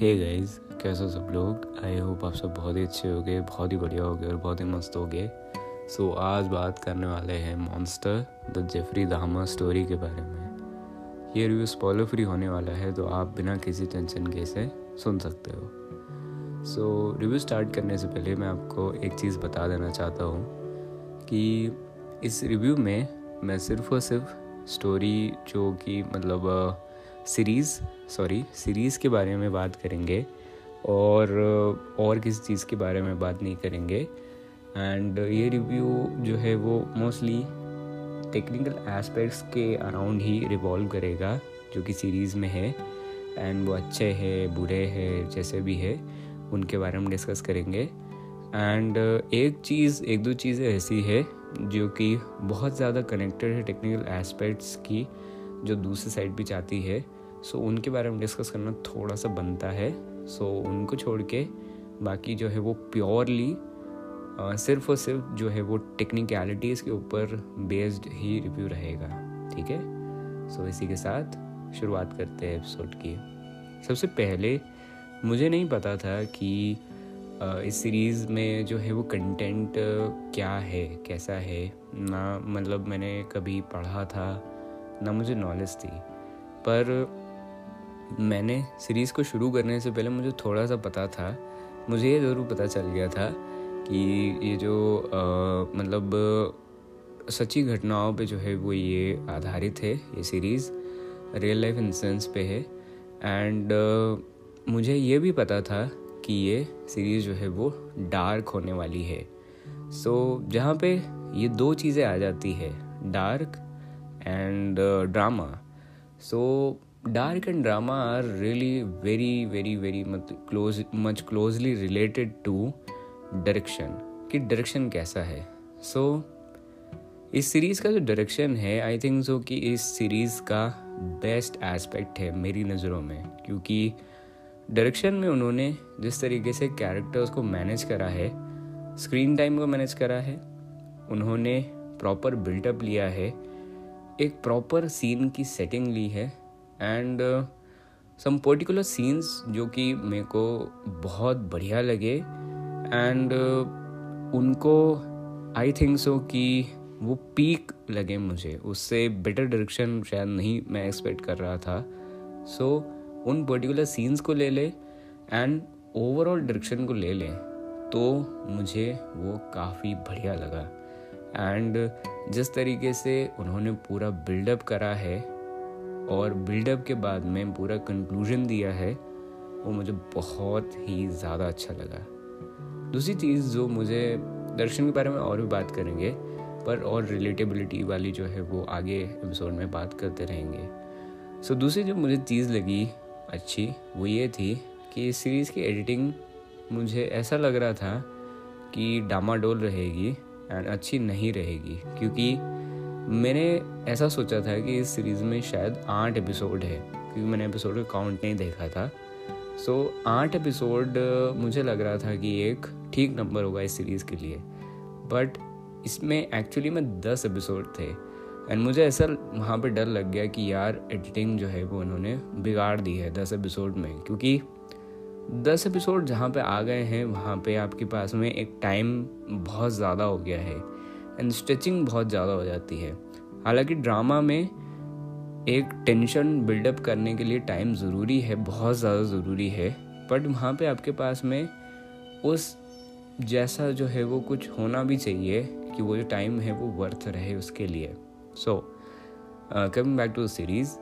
Hey guys, कैसे हो सब लोग। आई होप आप सब बहुत ही अच्छे हो गए, बहुत ही बढ़िया हो गए और बहुत ही मस्त हो गए। सो आज बात करने वाले हैं monster the Jeffrey Dahmer story के बारे में। ये रिव्यू स्पॉइलर फ्री होने वाला है, तो आप बिना किसी टेंशन के इसे सुन सकते हो। सो रिव्यू स्टार्ट करने से पहले मैं आपको एक चीज़ बता देना चाहता हूँ कि इस रिव्यू में मैं सिर्फ और सिर्फ स्टोरी जो कि मतलब सीरीज़ के बारे में बात करेंगे और किसी चीज़ के बारे में बात नहीं करेंगे। एंड ये रिव्यू जो है वो मोस्टली टेक्निकल एस्पेक्ट्स के अराउंड ही रिवॉल्व करेगा जो कि सीरीज़ में है, एंड वो अच्छे हैं, बुरे हैं, जैसे भी है उनके बारे में डिस्कस करेंगे। एंड एक दो चीज़ें ऐसी है जो कि बहुत ज़्यादा कनेक्टेड है टेक्निकल एस्पेक्ट्स की, जो दूसरी साइड भी जाती है, सो उनके बारे में डिस्कस करना थोड़ा सा बनता है। सो उनको छोड़ के बाकी जो है वो प्योरली सिर्फ और सिर्फ जो है वो टेक्निकलिटीज़ के ऊपर बेस्ड ही रिव्यू रहेगा, ठीक है। सो इसी के साथ शुरुआत करते हैं एपिसोड की। सबसे पहले मुझे नहीं पता था कि इस सीरीज़ में जो है वो कंटेंट क्या है, कैसा है, ना मतलब मैंने कभी पढ़ा था ना मुझे नॉलेज थी। पर मैंने सीरीज़ को शुरू करने से पहले मुझे थोड़ा सा पता था, मुझे ये ज़रूर पता चल गया था कि ये जो मतलब सच्ची घटनाओं पे जो है वो ये आधारित है, ये सीरीज़ रियल लाइफ इंसिडेंट्स पे है। एंड मुझे ये भी पता था कि ये सीरीज़ जो है वो डार्क होने वाली है। सो जहाँ पे ये दो चीज़ें आ जाती है, dark and drama. So dark and drama are really very very very much closely related to direction, कि डायरेक्शन कैसा है। सो इस सीरीज़ का जो डायरेक्शन है, आई थिंक सो कि इस सीरीज़ का बेस्ट एस्पेक्ट है मेरी नज़रों में, क्योंकि डायरेक्शन में उन्होंने जिस तरीके से कैरेक्टर्स को मैनेज करा है, स्क्रीन टाइम को मैनेज करा है, उन्होंने प्रॉपर बिल्टअप लिया है, एक प्रॉपर सीन की सेटिंग ली है। एंड सम पर्टिकुलर सीन्स जो कि मेरे को बहुत बढ़िया लगे, एंड उनको आई थिंक सो कि वो पीक लगे मुझे, उससे बेटर डायरेक्शन शायद नहीं मैं एक्सपेक्ट कर रहा था। सो उन पर्टिकुलर सीन्स को ले लें एंड ओवरऑल डायरेक्शन को ले लें तो मुझे वो काफ़ी बढ़िया लगा। एंड जिस तरीके से उन्होंने पूरा बिल्डअप करा है और बिल्डअप के बाद में पूरा कंक्लूजन दिया है, वो मुझे बहुत ही ज़्यादा अच्छा लगा। दूसरी चीज़ जो मुझे दर्शन के बारे में और भी बात करेंगे, पर और रिलेटेबिलिटी वाली जो है वो आगे एपिसोड में बात करते रहेंगे। सो दूसरी जो मुझे चीज़ लगी अच्छी वो ये थी कि इस सीरीज़ की एडिटिंग मुझे ऐसा लग रहा था कि डामाडोल रहेगी एंड अच्छी नहीं रहेगी, क्योंकि मैंने ऐसा सोचा था कि इस सीरीज़ में शायद 8 एपिसोड है, क्योंकि मैंने एपिसोड का काउंट नहीं देखा था। सो 8 एपिसोड मुझे लग रहा था कि एक ठीक नंबर होगा इस सीरीज़ के लिए, बट इसमें एक्चुअली में 10 एपिसोड थे। एंड मुझे ऐसा वहाँ पे डर लग गया कि यार एडिटिंग जो है वो उन्होंने बिगाड़ दी है 10 एपिसोड में, क्योंकि 10 एपिसोड जहाँ पे आ गए हैं वहाँ पे आपके पास में एक टाइम बहुत ज़्यादा हो गया है एंड स्ट्रेचिंग बहुत ज़्यादा हो जाती है। हालांकि ड्रामा में एक टेंशन बिल्डअप करने के लिए टाइम ज़रूरी है, बहुत ज़्यादा ज़रूरी है, बट वहाँ पे आपके पास में उस जैसा जो है वो कुछ होना भी चाहिए कि वो जो टाइम है वो वर्थ रहे उसके लिए। So coming back to the series,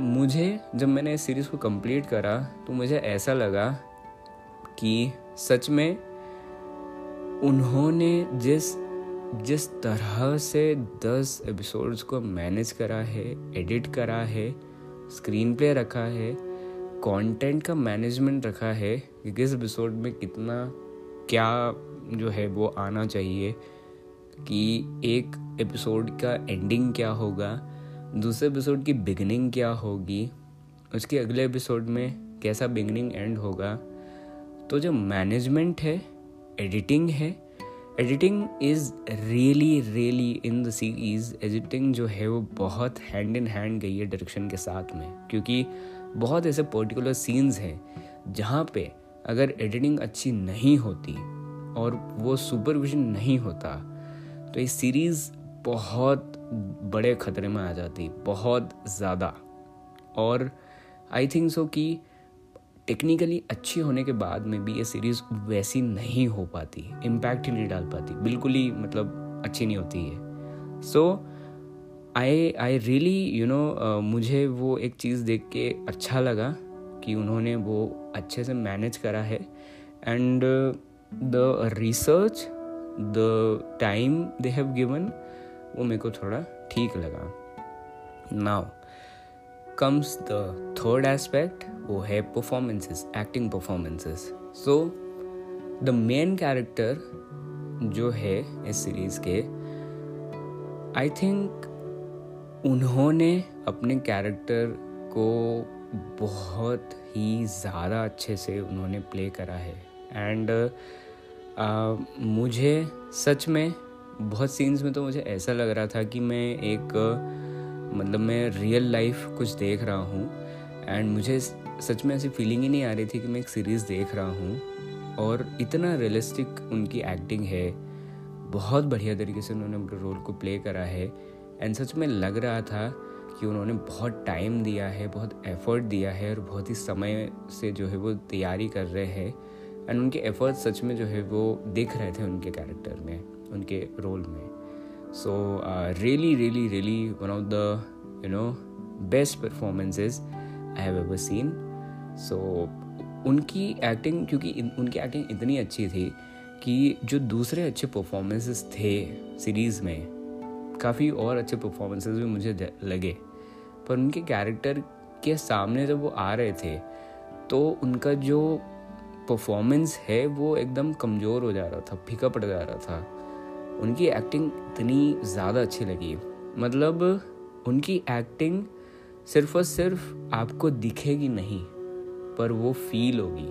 मुझे जब मैंने इस सीरीज़ को कंप्लीट करा तो मुझे ऐसा लगा कि सच में उन्होंने जिस तरह से 10 एपिसोड्स को मैनेज करा है, एडिट करा है, स्क्रीन प्ले रखा है, कंटेंट का मैनेजमेंट रखा है कि किस एपिसोड में कितना क्या जो है वो आना चाहिए, कि एक एपिसोड का एंडिंग क्या होगा, दूसरे एपिसोड की बिगनिंग क्या होगी, उसके अगले एपिसोड में कैसा बिगनिंग एंड होगा। तो जो मैनेजमेंट है, एडिटिंग है, editing is really really in the series, editing जो है वो बहुत हैंड इन हैंड गई है डायरेक्शन के साथ में, क्योंकि बहुत ऐसे पर्टिकुलर सीन्स हैं जहाँ पे अगर एडिटिंग अच्छी नहीं होती और वो सुपरविजन नहीं होता तो ये सीरीज़ बहुत बड़े खतरे में आ जाती, बहुत ज़्यादा। और आई थिंक सो कि टेक्निकली अच्छी होने के बाद में भी ये सीरीज़ वैसी नहीं हो पाती, इम्पैक्ट ही नहीं डाल पाती, बिल्कुल ही मतलब अच्छी नहीं होती है। So I really you know, मुझे वो एक चीज़ देख के अच्छा लगा कि उन्होंने वो अच्छे से मैनेज करा है। And the research, the time they have given, वो मेरे को थोड़ा ठीक लगा। Now comes the third aspect, वो है performances, acting performances. So the main character जो है इस सीरीज़ के, आई थिंक उन्होंने अपने कैरेक्टर को बहुत ही ज़्यादा अच्छे से उन्होंने प्ले करा है। एंड मुझे सच में बहुत सीन्स में तो मुझे ऐसा लग रहा था कि मैं एक मतलब मैं रियल लाइफ कुछ देख रहा हूँ। एंड मुझे सच में ऐसी फीलिंग ही नहीं आ रही थी कि मैं एक सीरीज़ देख रहा हूँ, और इतना रियलिस्टिक उनकी एक्टिंग है, बहुत बढ़िया तरीके से उन्होंने अपने रोल को प्ले करा है। एंड सच में लग रहा था कि उन्होंने बहुत टाइम दिया है, बहुत एफर्ट दिया है, और बहुत ही समय से जो है वो तैयारी कर रहे हैं। एंड उनके एफर्ट सच में जो है वो दिख रहे थे उनके कैरेक्टर में, उनके रोल में। So really really really one of the you know best performances I have ever seen. So उनकी एक्टिंग, क्योंकि उनकी एक्टिंग इतनी अच्छी थी कि जो दूसरे अच्छे परफॉर्मेंसेस थे सीरीज़ में, काफ़ी और अच्छे परफॉर्मेंसेस भी मुझे लगे, पर उनके कैरेक्टर के सामने जब वो आ रहे थे तो उनका जो परफॉर्मेंस है वो एकदम कमज़ोर हो जा रहा था, फीका पड़ जा रहा था। उनकी एक्टिंग इतनी ज़्यादा अच्छी लगी, मतलब उनकी एक्टिंग सिर्फ और सिर्फ आपको दिखेगी नहीं पर वो फील होगी।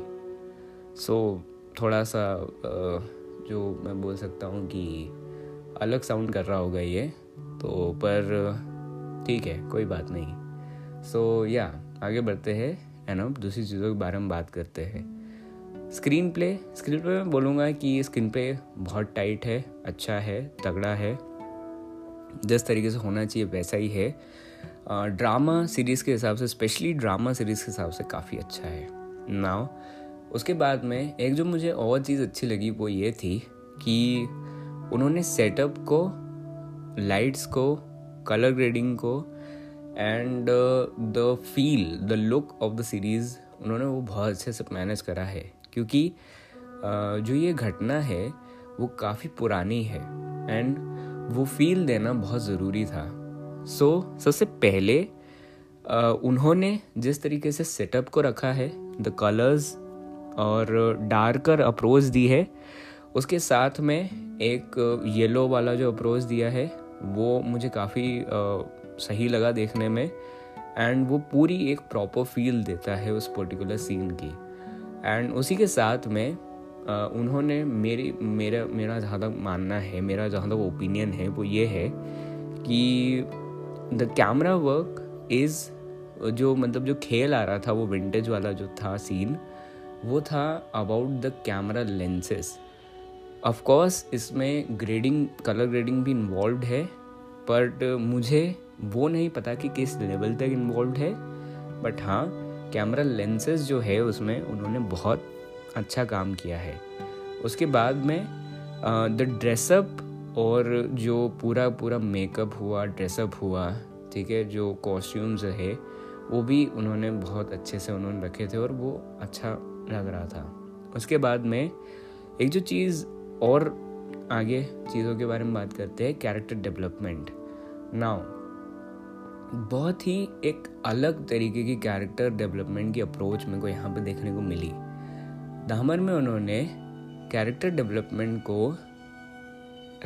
सो थोड़ा सा जो मैं बोल सकता हूँ कि अलग साउंड कर रहा होगा ये तो, पर ठीक है, कोई बात नहीं। सो या आगे बढ़ते हैं एंड अब दूसरी चीज़ों के बारे में बात करते हैं। स्क्रीन प्ले मैं बोलूँगा कि स्क्रीन प्ले बहुत टाइट है, अच्छा है, तगड़ा है, जिस तरीके से होना चाहिए वैसा ही है। ड्रामा सीरीज़ के हिसाब से, स्पेशली ड्रामा सीरीज़ के हिसाब से काफ़ी अच्छा है। नाउ उसके बाद में एक जो मुझे और चीज़ अच्छी लगी वो ये थी कि उन्होंने सेटअप को, लाइट्स को, कलर ग्रेडिंग को and the feel, the look of the series, उन्होंने वो बहुत अच्छे से मैनेज करा है। क्योंकि जो ये घटना है वो काफ़ी पुरानी है एंड वो फील देना बहुत ज़रूरी था। सो सबसे पहले उन्होंने जिस तरीके से सेटअप को रखा है, द कलर्स और डार्कर अप्रोच दी है, उसके साथ में एक येलो वाला जो अप्रोच दिया है वो मुझे काफ़ी सही लगा देखने में। एंड वो पूरी एक प्रॉपर फील देता है उस पर्टिकुलर सीन की। एंड उसी के साथ में उन्होंने मेरा जहाँ तक मानना है, मेरा जहाँ तक ओपिनियन है वो ये है कि द कैमरा वर्क इज़ जो मतलब जो खेल आ रहा था वो विंटेज वाला जो था सीन, वो था about the camera lenses. Of course इसमें ग्रेडिंग, कलर ग्रेडिंग भी इन्वॉल्व्ड है, बट मुझे वो नहीं पता कि किस लेवल तक इन्वॉल्व्ड है। बट हाँ, कैमरा लेंसेज जो है उसमें उन्होंने बहुत अच्छा काम किया है। उसके बाद में द ड्रेसअप और जो पूरा मेकअप हुआ, ड्रेसअप हुआ, ठीक है, जो कॉस्ट्यूम्स है वो भी उन्होंने बहुत अच्छे से उन्होंने रखे थे और वो अच्छा लग रहा था। उसके बाद में एक जो चीज़ और आगे चीज़ों के बारे में बात करते हैं, कैरेक्टर डेवलपमेंट। नाउ बहुत ही एक अलग तरीके की कैरेक्टर डेवलपमेंट की अप्रोच मेरे को यहाँ पे देखने को मिली। दामर में उन्होंने कैरेक्टर डेवलपमेंट को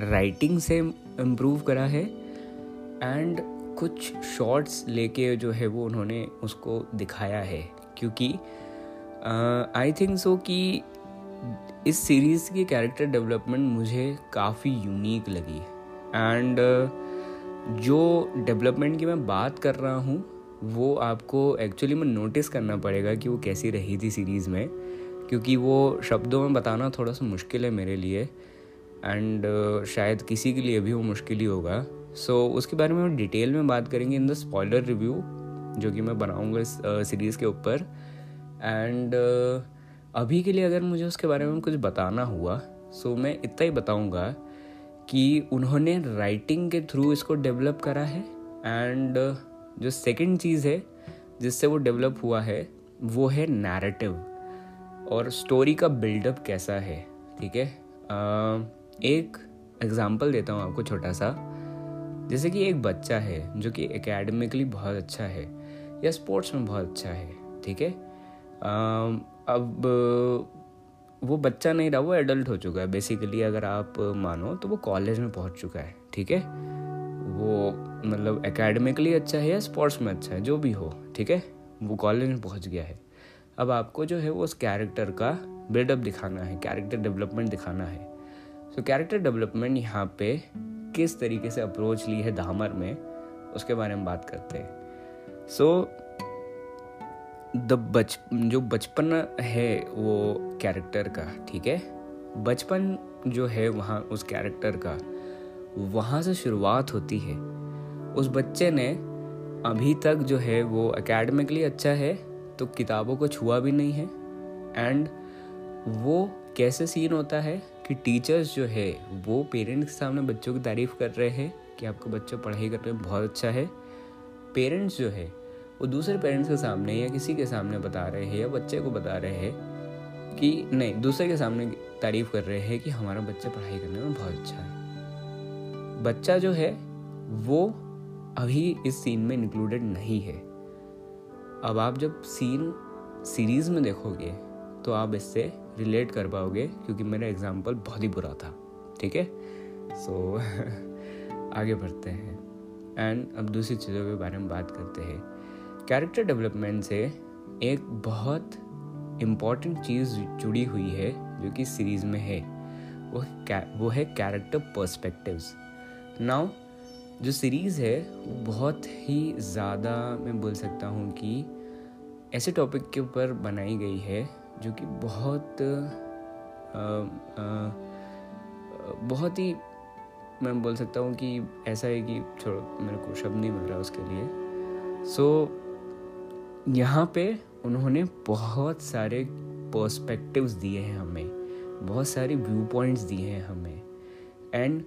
राइटिंग से इम्प्रूव करा है एंड कुछ शॉर्ट्स लेके जो है वो उन्होंने उसको दिखाया है। क्योंकि आई थिंक सो कि इस सीरीज़ की कैरेक्टर डेवलपमेंट मुझे काफ़ी यूनिक लगी। एंड जो डेवलपमेंट की मैं बात कर रहा हूँ वो आपको एक्चुअली में नोटिस करना पड़ेगा कि वो कैसी रही थी सीरीज़ में, क्योंकि वो शब्दों में बताना थोड़ा सा मुश्किल है मेरे लिए एंड शायद किसी के लिए भी वो मुश्किल ही होगा। सो उसके बारे में हम डिटेल में बात करेंगे इन द स्पॉइलर रिव्यू जो कि मैं बनाऊंगा इस सीरीज़ के ऊपर। एंड अभी के लिए अगर मुझे उसके बारे में कुछ बताना हुआ सो मैं इतना ही बताऊंगा कि उन्होंने राइटिंग के थ्रू इसको डेवलप करा है एंड जो सेकंड चीज़ है जिससे वो डेवलप हुआ है वो है नैरेटिव और स्टोरी का बिल्डअप कैसा है, ठीक है। एक एग्ज़ाम्पल देता हूँ आपको छोटा सा, जैसे कि एक बच्चा है जो कि एकेडमिकली बहुत अच्छा है या स्पोर्ट्स में बहुत अच्छा है, ठीक है। अब वो बच्चा नहीं रहा, वो एडल्ट हो चुका है बेसिकली, अगर आप मानो तो वो कॉलेज में पहुंच चुका है, ठीक है। वो मतलब एकेडमिकली अच्छा है या स्पोर्ट्स में अच्छा है, जो भी हो, ठीक है, वो कॉलेज में पहुंच गया है। अब आपको जो है वो उस कैरेक्टर का बिल्डअप दिखाना है, कैरेक्टर डेवलपमेंट दिखाना है। सो कैरेक्टर डेवलपमेंट यहाँ पे किस तरीके से अप्रोच ली है धामर में, उसके बारे में बात करते हैं। जो बचपन है वो कैरेक्टर का, ठीक है, बचपन जो है वहाँ उस कैरेक्टर का, वहाँ से शुरुआत होती है। उस बच्चे ने अभी तक जो है वो एकेडमिकली अच्छा है तो किताबों को छुआ भी नहीं है। एंड वो कैसे सीन होता है कि टीचर्स जो है वो पेरेंट्स के सामने बच्चों की तारीफ़ कर रहे हैं कि आपका बच्चा पढ़ाई करने में बहुत अच्छा है। पेरेंट्स जो है वो दूसरे पेरेंट्स के सामने या किसी के सामने बता रहे हैं या बच्चे को बता रहे हैं कि नहीं, दूसरे के सामने तारीफ़ कर रहे हैं कि हमारा बच्चा पढ़ाई करने में बहुत अच्छा है। बच्चा जो है वो अभी इस सीन में इंक्लूडेड नहीं है। अब आप जब सीन सीरीज़ में देखोगे तो आप इससे रिलेट कर पाओगे, क्योंकि मेरा एग्जाम्पल बहुत ही बुरा था, ठीक है। सो आगे बढ़ते हैं एंड अब दूसरी चीज़ों के बारे में बात करते हैं। कैरेक्टर डेवलपमेंट से एक बहुत इम्पॉर्टेंट चीज़ जुड़ी हुई है जो कि सीरीज़ में है, वो है कैरेक्टर पर्सपेक्टिव्स। नाउ जो सीरीज़ है वो बहुत ही ज़्यादा, मैं बोल सकता हूँ कि ऐसे टॉपिक के ऊपर बनाई गई है जो कि बहुत ही, मैं बोल सकता हूँ कि ऐसा है कि छोड़ो, मेरे को शब्द नहीं मिल रहा उसके लिए। सो यहाँ पे उन्होंने बहुत सारे पर्सपेक्टिव्स दिए हैं हमें, बहुत सारे व्यू पॉइंट्स दिए हैं हमें। एंड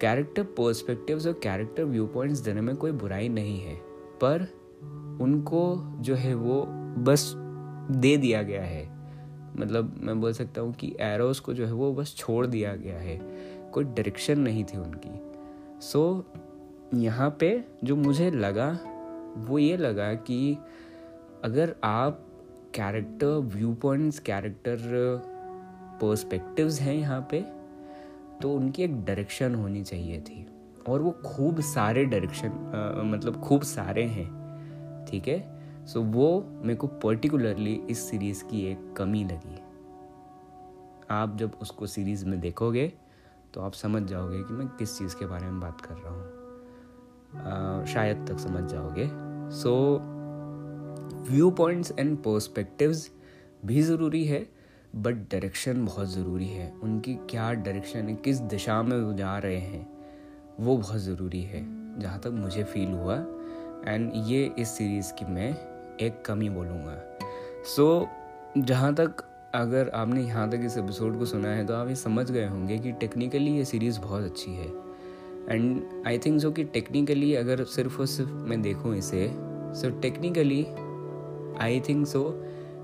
कैरेक्टर पर्सपेक्टिव्स और कैरेक्टर व्यू पॉइंट्स देने में कोई बुराई नहीं है, पर उनको जो है वो बस दे दिया गया है। मतलब मैं बोल सकता हूँ कि एरोस को जो है वो बस छोड़ दिया गया है, कोई डायरेक्शन नहीं थी उनकी। सो यहाँ पे जो मुझे लगा वो ये लगा कि अगर आप character view points, character perspectives हैं यहाँ पे, तो उनकी एक डायरेक्शन होनी चाहिए थी और वो खूब सारे डायरेक्शन, मतलब खूब सारे हैं, ठीक है। सो वो मेरे को पर्टिकुलरली इस सीरीज़ की एक कमी लगी। आप जब उसको सीरीज़ में देखोगे तो आप समझ जाओगे कि मैं किस चीज़ के बारे में बात कर रहा हूँ, शायद तक समझ जाओगे। So view points and perspectives भी ज़रूरी है, बट डायरेक्शन बहुत ज़रूरी है। उनकी क्या डायरेक्शन है, किस दिशा में वो जा रहे हैं, वो बहुत ज़रूरी है, जहाँ तक मुझे फील हुआ। एंड ये इस सीरीज़ की मैं एक कमी बोलूँगा। सो जहाँ तक, अगर आपने यहाँ तक इस एपिसोड को सुना है तो आप ये समझ गए होंगे कि टेक्निकली ये सीरीज़ बहुत अच्छी है। एंड आई थिंक सो कि टेक्निकली अगर सिर्फ और सिर्फ मैं देखूँ इसे, so technically I think so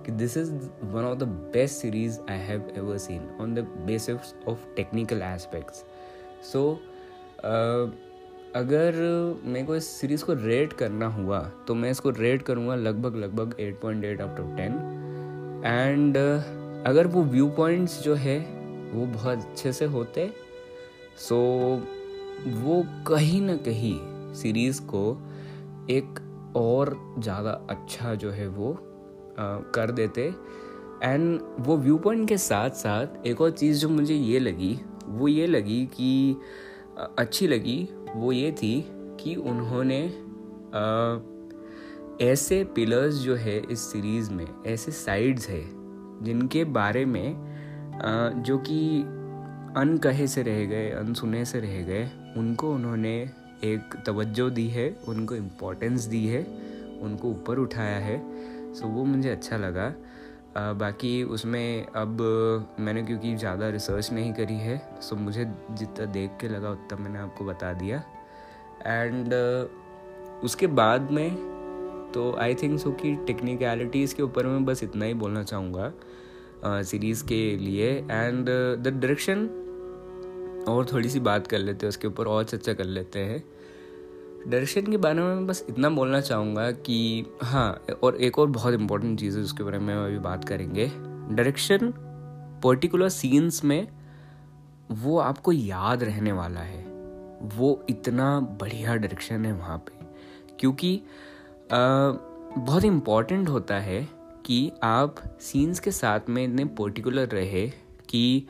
कि this is one of the best series I have ever seen on the basis of technical aspects. So अगर मेरे को इस सीरीज़ को रेट करना हुआ तो मैं इसको रेट करूँगा लगभग 8.8 आउट ऑफ 10। एंड अगर वो व्यू पॉइंट्स जो है वो बहुत अच्छे से होते, सो वो कहीं ना कहीं सीरीज़ को एक और ज़्यादा अच्छा जो है वो कर देते। एंड वो व्यू पॉइंट के साथ साथ एक और चीज़ जो मुझे ये लगी, वो ये लगी कि अच्छी लगी, वो ये थी कि उन्होंने ऐसे पिलर्स जो है इस सीरीज़ में, ऐसे साइड्स है जिनके बारे में जो कि अनकहे से रह गए, अनसुने से रह गए, उनको उन्होंने एक तवज्जो दी है, उनको इम्पोर्टेंस दी है, उनको ऊपर उठाया है। सो वो मुझे अच्छा लगा। बाकी उसमें अब मैंने क्योंकि ज़्यादा रिसर्च नहीं करी है, सो मुझे जितना देख के लगा उतना मैंने आपको बता दिया। एंड उसके बाद में तो आई थिंक सो कि टेक्निकलिटीज़ के ऊपर मैं बस इतना ही बोलना चाहूँगा सीरीज़ के लिए। एंड द डायरेक्शन और थोड़ी सी बात कर लेते हैं, उसके ऊपर और चर्चा कर लेते हैं। डायरेक्शन के बारे में बस इतना बोलना चाहूँगा कि हाँ, और एक और बहुत इम्पोर्टेंट चीज़ है, उसके बारे में अभी बात करेंगे। डायरेक्शन पर्टिकुलर सीन्स में वो आपको याद रहने वाला है, वो इतना बढ़िया डायरेक्शन है वहाँ पे, क्योंकि बहुत इम्पोर्टेंट होता है कि आप सीन्स के साथ में इतने पर्टिकुलर रहे कि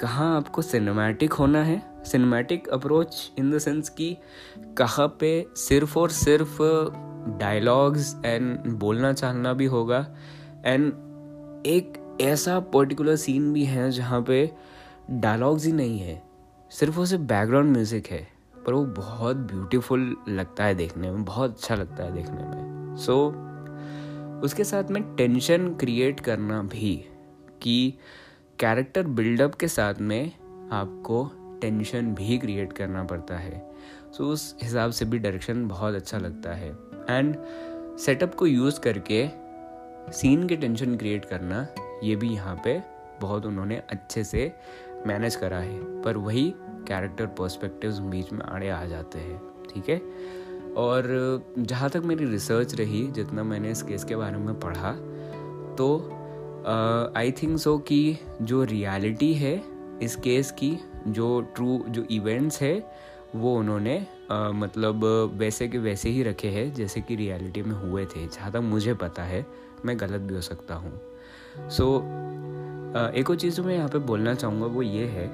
कहाँ आपको सिनेमैटिक होना है। Cinematic approach in the sense कि कहाँ पे सिर्फ और सिर्फ डायलॉग्स एंड बोलना चाहना भी होगा, एंड एक ऐसा पर्टिकुलर सीन भी है जहाँ पे डायलॉग्स ही नहीं है, सिर्फ और सिर्फ बैकग्राउंड म्यूज़िक है, पर वो बहुत ब्यूटीफुल लगता है देखने में, बहुत अच्छा लगता है देखने में। सो उसके साथ में टेंशन क्रिएट करना भी, कि कैरेक्टर बिल्डअप के साथ में आपको टेंशन भी क्रिएट करना पड़ता है। सो उस हिसाब से भी डायरेक्शन बहुत अच्छा लगता है। एंड सेटअप को यूज़ करके सीन के टेंशन क्रिएट करना, ये भी यहाँ पे बहुत उन्होंने अच्छे से मैनेज करा है, पर वही कैरेक्टर पर्सपेक्टिव्स बीच में आड़े आ जाते हैं, ठीक है। और जहाँ तक मेरी रिसर्च रही, जितना मैंने इस केस के बारे में पढ़ा, तो आई थिंक सो कि जो रियलिटी है इस केस की, जो ट्रू जो इवेंट्स है, वो उन्होंने मतलब वैसे के वैसे ही रखे हैं जैसे कि रियलिटी में हुए थे, जहाँ तक मुझे पता है। मैं गलत भी हो सकता हूँ। सो एक और चीज़ मैं यहाँ पे बोलना चाहूँगा, वो ये है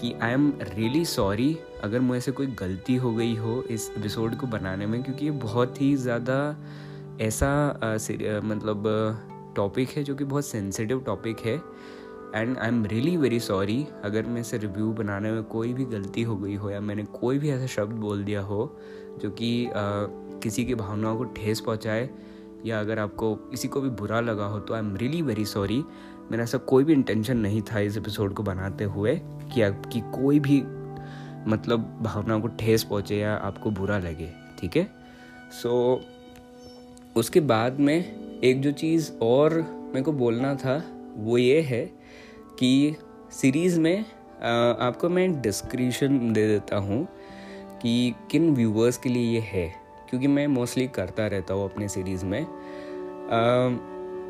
कि आई एम रियली सॉरी अगर मुझसे कोई गलती हो गई हो इस एपिसोड को बनाने में, क्योंकि ये बहुत ही ज़्यादा ऐसा मतलब टॉपिक है जो कि बहुत सेंसिटिव टॉपिक है। And I am really very sorry अगर मैं इसे रिव्यू बनाने में कोई भी गलती हो गई हो, या मैंने कोई भी ऐसा शब्द बोल दिया हो जो कि किसी की भावनाओं को ठेस पहुंचाए, या अगर आपको किसी को भी बुरा लगा हो, तो I am really very sorry. मेरा ऐसा कोई भी इंटेंशन नहीं था इस एपिसोड को बनाते हुए कि आपकी कोई भी मतलब भावनाओं को ठेस पहुँचे या आपको बुरा लगे, ठीक है। सो उसके बाद में एक जो चीज़ और मेरे को बोलना था वो ये है कि सीरीज़ में आपको मैं डिस्क्रिप्शन दे देता हूँ कि किन व्यूवर्स के लिए ये है, क्योंकि मैं मोस्टली करता रहता हूँ अपने सीरीज़ में।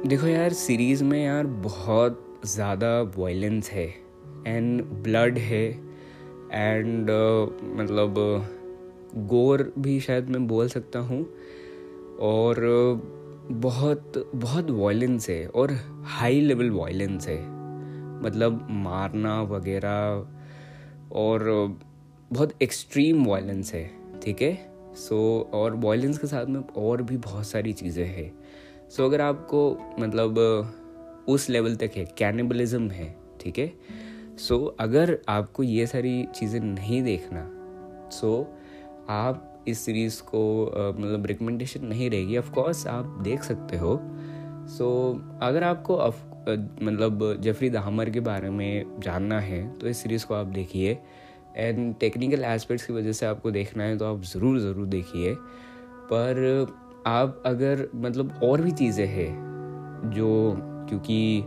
देखो यार, सीरीज़ में यार बहुत ज़्यादा वायलेंस है एंड ब्लड है एंड मतलब गोर भी शायद मैं बोल सकता हूँ, और बहुत बहुत वायलेंस है और हाई लेवल वायलेंस है, मतलब मारना वगैरह, और बहुत एक्सट्रीम वायलेंस है, ठीक है। सो और वायलेंस के साथ में और भी बहुत सारी चीज़ें हैं। सो अगर आपको मतलब उस लेवल तक है, कैनिबलिज्म है, ठीक है। सो अगर आपको ये सारी चीज़ें नहीं देखना, सो आप इस सीरीज़ को मतलब रिकमेंडेशन नहीं रहेगी। ऑफ कोर्स आप देख सकते हो। सो अगर आपको मतलब जेफरी दाहमर के बारे में जानना है, तो इस सीरीज़ को आप देखिए। एंड टेक्निकल एस्पेक्ट्स की वजह से आपको देखना है तो आप ज़रूर देखिए। पर आप अगर मतलब और भी चीज़ें हैं जो, क्योंकि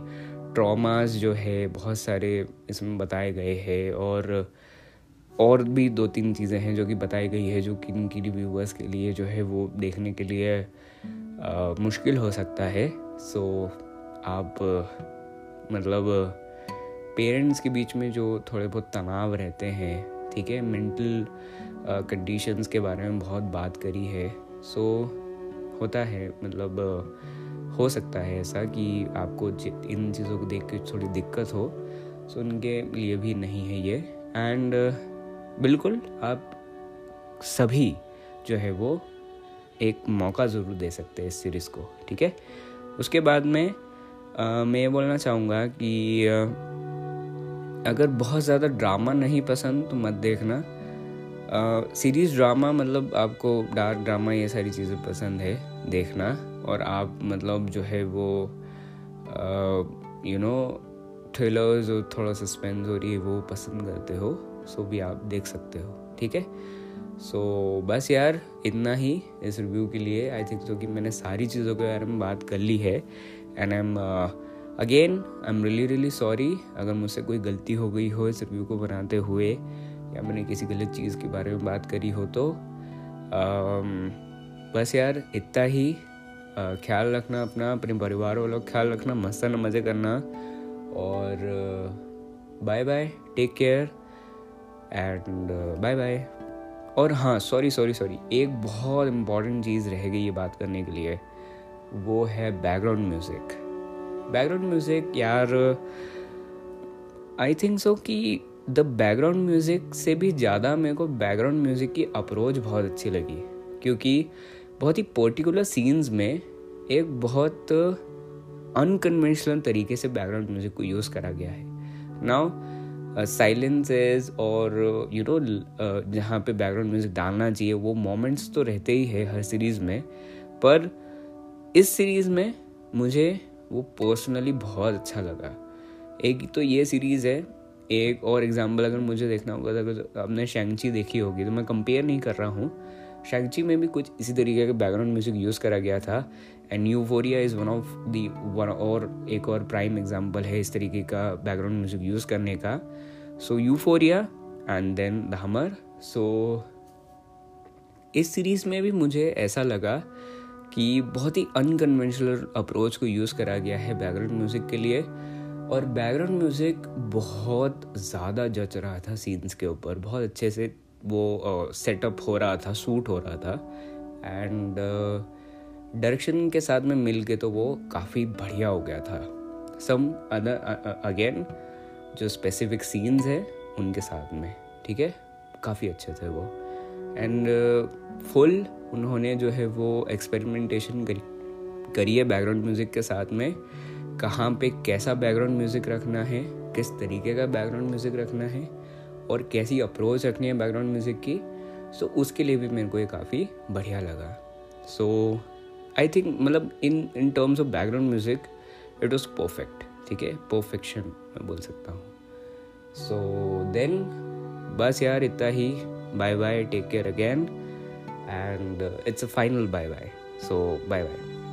ट्रॉमास जो है बहुत सारे इसमें बताए गए हैं, और भी 2-3 चीज़ें हैं जो कि बताई गई है, जो कि इनकी रिव्यूअर्स के लिए जो है वो देखने के लिए मुश्किल हो सकता है। सो आप मतलब पेरेंट्स के बीच में जो थोड़े बहुत तनाव रहते हैं, ठीक है, मेंटल कंडीशंस के बारे में बहुत बात करी है। सो होता है, मतलब हो सकता है ऐसा कि आपको इन चीज़ों को देख के थोड़ी दिक्कत हो। सो उनके लिए भी नहीं है ये। एंड बिल्कुल आप सभी जो है वो एक मौका ज़रूर दे सकते हैं इस सीरीज़ को, ठीक है। उसके बाद में मैं ये बोलना चाहूँगा कि अगर बहुत ज़्यादा ड्रामा नहीं पसंद तो मत देखना। सीरीज़ ड्रामा मतलब आपको डार्क ड्रामा ये सारी चीज़ें पसंद है देखना, और आप मतलब जो है वो यू नो थ्रिलर्स और थोड़ा सस्पेंस और ये वो पसंद करते हो सो भी आप देख सकते हो, ठीक है। सो बस यार इतना ही इस रिव्यू के लिए। आई थिंक सो कि मैंने सारी चीज़ों के बारे में बात कर ली है। And I am really sorry अगर मुझसे कोई गलती हो गई हो इस रिव्यू को बनाते हुए या मैंने किसी गलत चीज़ के बारे में बात करी हो तो बस यार इतना ही। ख्याल रखना अपना, अपने परिवार वालों का ख्याल रखना, मस्त मज़े करना, और bye bye, take care and bye bye. और हाँ, सॉरी एक बहुत इम्पॉर्टेंट चीज़ रह गई ये बात करने के लिए, वो है बैकग्राउंड म्यूज़िक। बैकग्राउंड म्यूज़िक यार आई थिंक सो कि द बैकग्राउंड म्यूज़िक से भी ज़्यादा मेरे को बैकग्राउंड म्यूज़िक की अप्रोच बहुत अच्छी लगी, क्योंकि बहुत ही पर्टिकुलर सीन्स में एक बहुत अनकन्वेंशनल तरीके से बैकग्राउंड म्यूज़िक को यूज़ करा गया है। नाउ साइलेंसेस और यू नो जहाँ पे बैकग्राउंड म्यूज़िक डालना चाहिए वो मोमेंट्स तो रहते ही है हर सीरीज़ में, पर इस सीरीज़ में मुझे वो पर्सनली बहुत अच्छा लगा। एक तो ये सीरीज़ है, एक और एग्जाम्पल अगर मुझे देखना होगा तो अगर आपने शैंगची देखी होगी, तो मैं कंपेयर नहीं कर रहा हूँ, शैंगची में भी कुछ इसी तरीके का बैकग्राउंड म्यूज़िक यूज़ करा गया था। And euphoria is one of the एक और प्राइम एग्जाम्पल है इस तरीके का बैकग्राउंड म्यूज़िक यूज़ करने का। So euphoria and then धामर। So इस सीरीज़ में भी मुझे ऐसा लगा कि बहुत ही अनकन्वेंशनल अप्रोच को यूज़ करा गया है बैकग्राउंड म्यूज़िक के लिए, और बैकग्राउंड म्यूज़िक बहुत ज़्यादा जच रहा था सीन्स के ऊपर, बहुत अच्छे से वो सेटअप हो रहा था, सूट हो रहा था, एंड डायरेक्शन के साथ में मिल के तो वो काफ़ी बढ़िया हो गया था। सम अदर अगेन जो स्पेसिफिक सीन्स हैं उनके साथ में, ठीक है, काफ़ी अच्छे थे वो। एंड फुल उन्होंने जो है वो एक्सपेरिमेंटेशन करी है बैकग्राउंड म्यूज़िक के साथ में, कहाँ पे कैसा बैकग्राउंड म्यूज़िक रखना है, किस तरीके का बैकग्राउंड म्यूज़िक रखना है और कैसी अप्रोच रखनी है बैकग्राउंड म्यूज़िक की। सो उसके लिए भी मेरे को ये काफ़ी बढ़िया लगा। सो आई थिंक मतलब in terms of background music it was perfect, ठीक है, परफेक्शन मैं बोल सकता हूँ। सो देन बस यार इतना ही। Bye bye, take care again, and it's a final bye bye. So bye bye.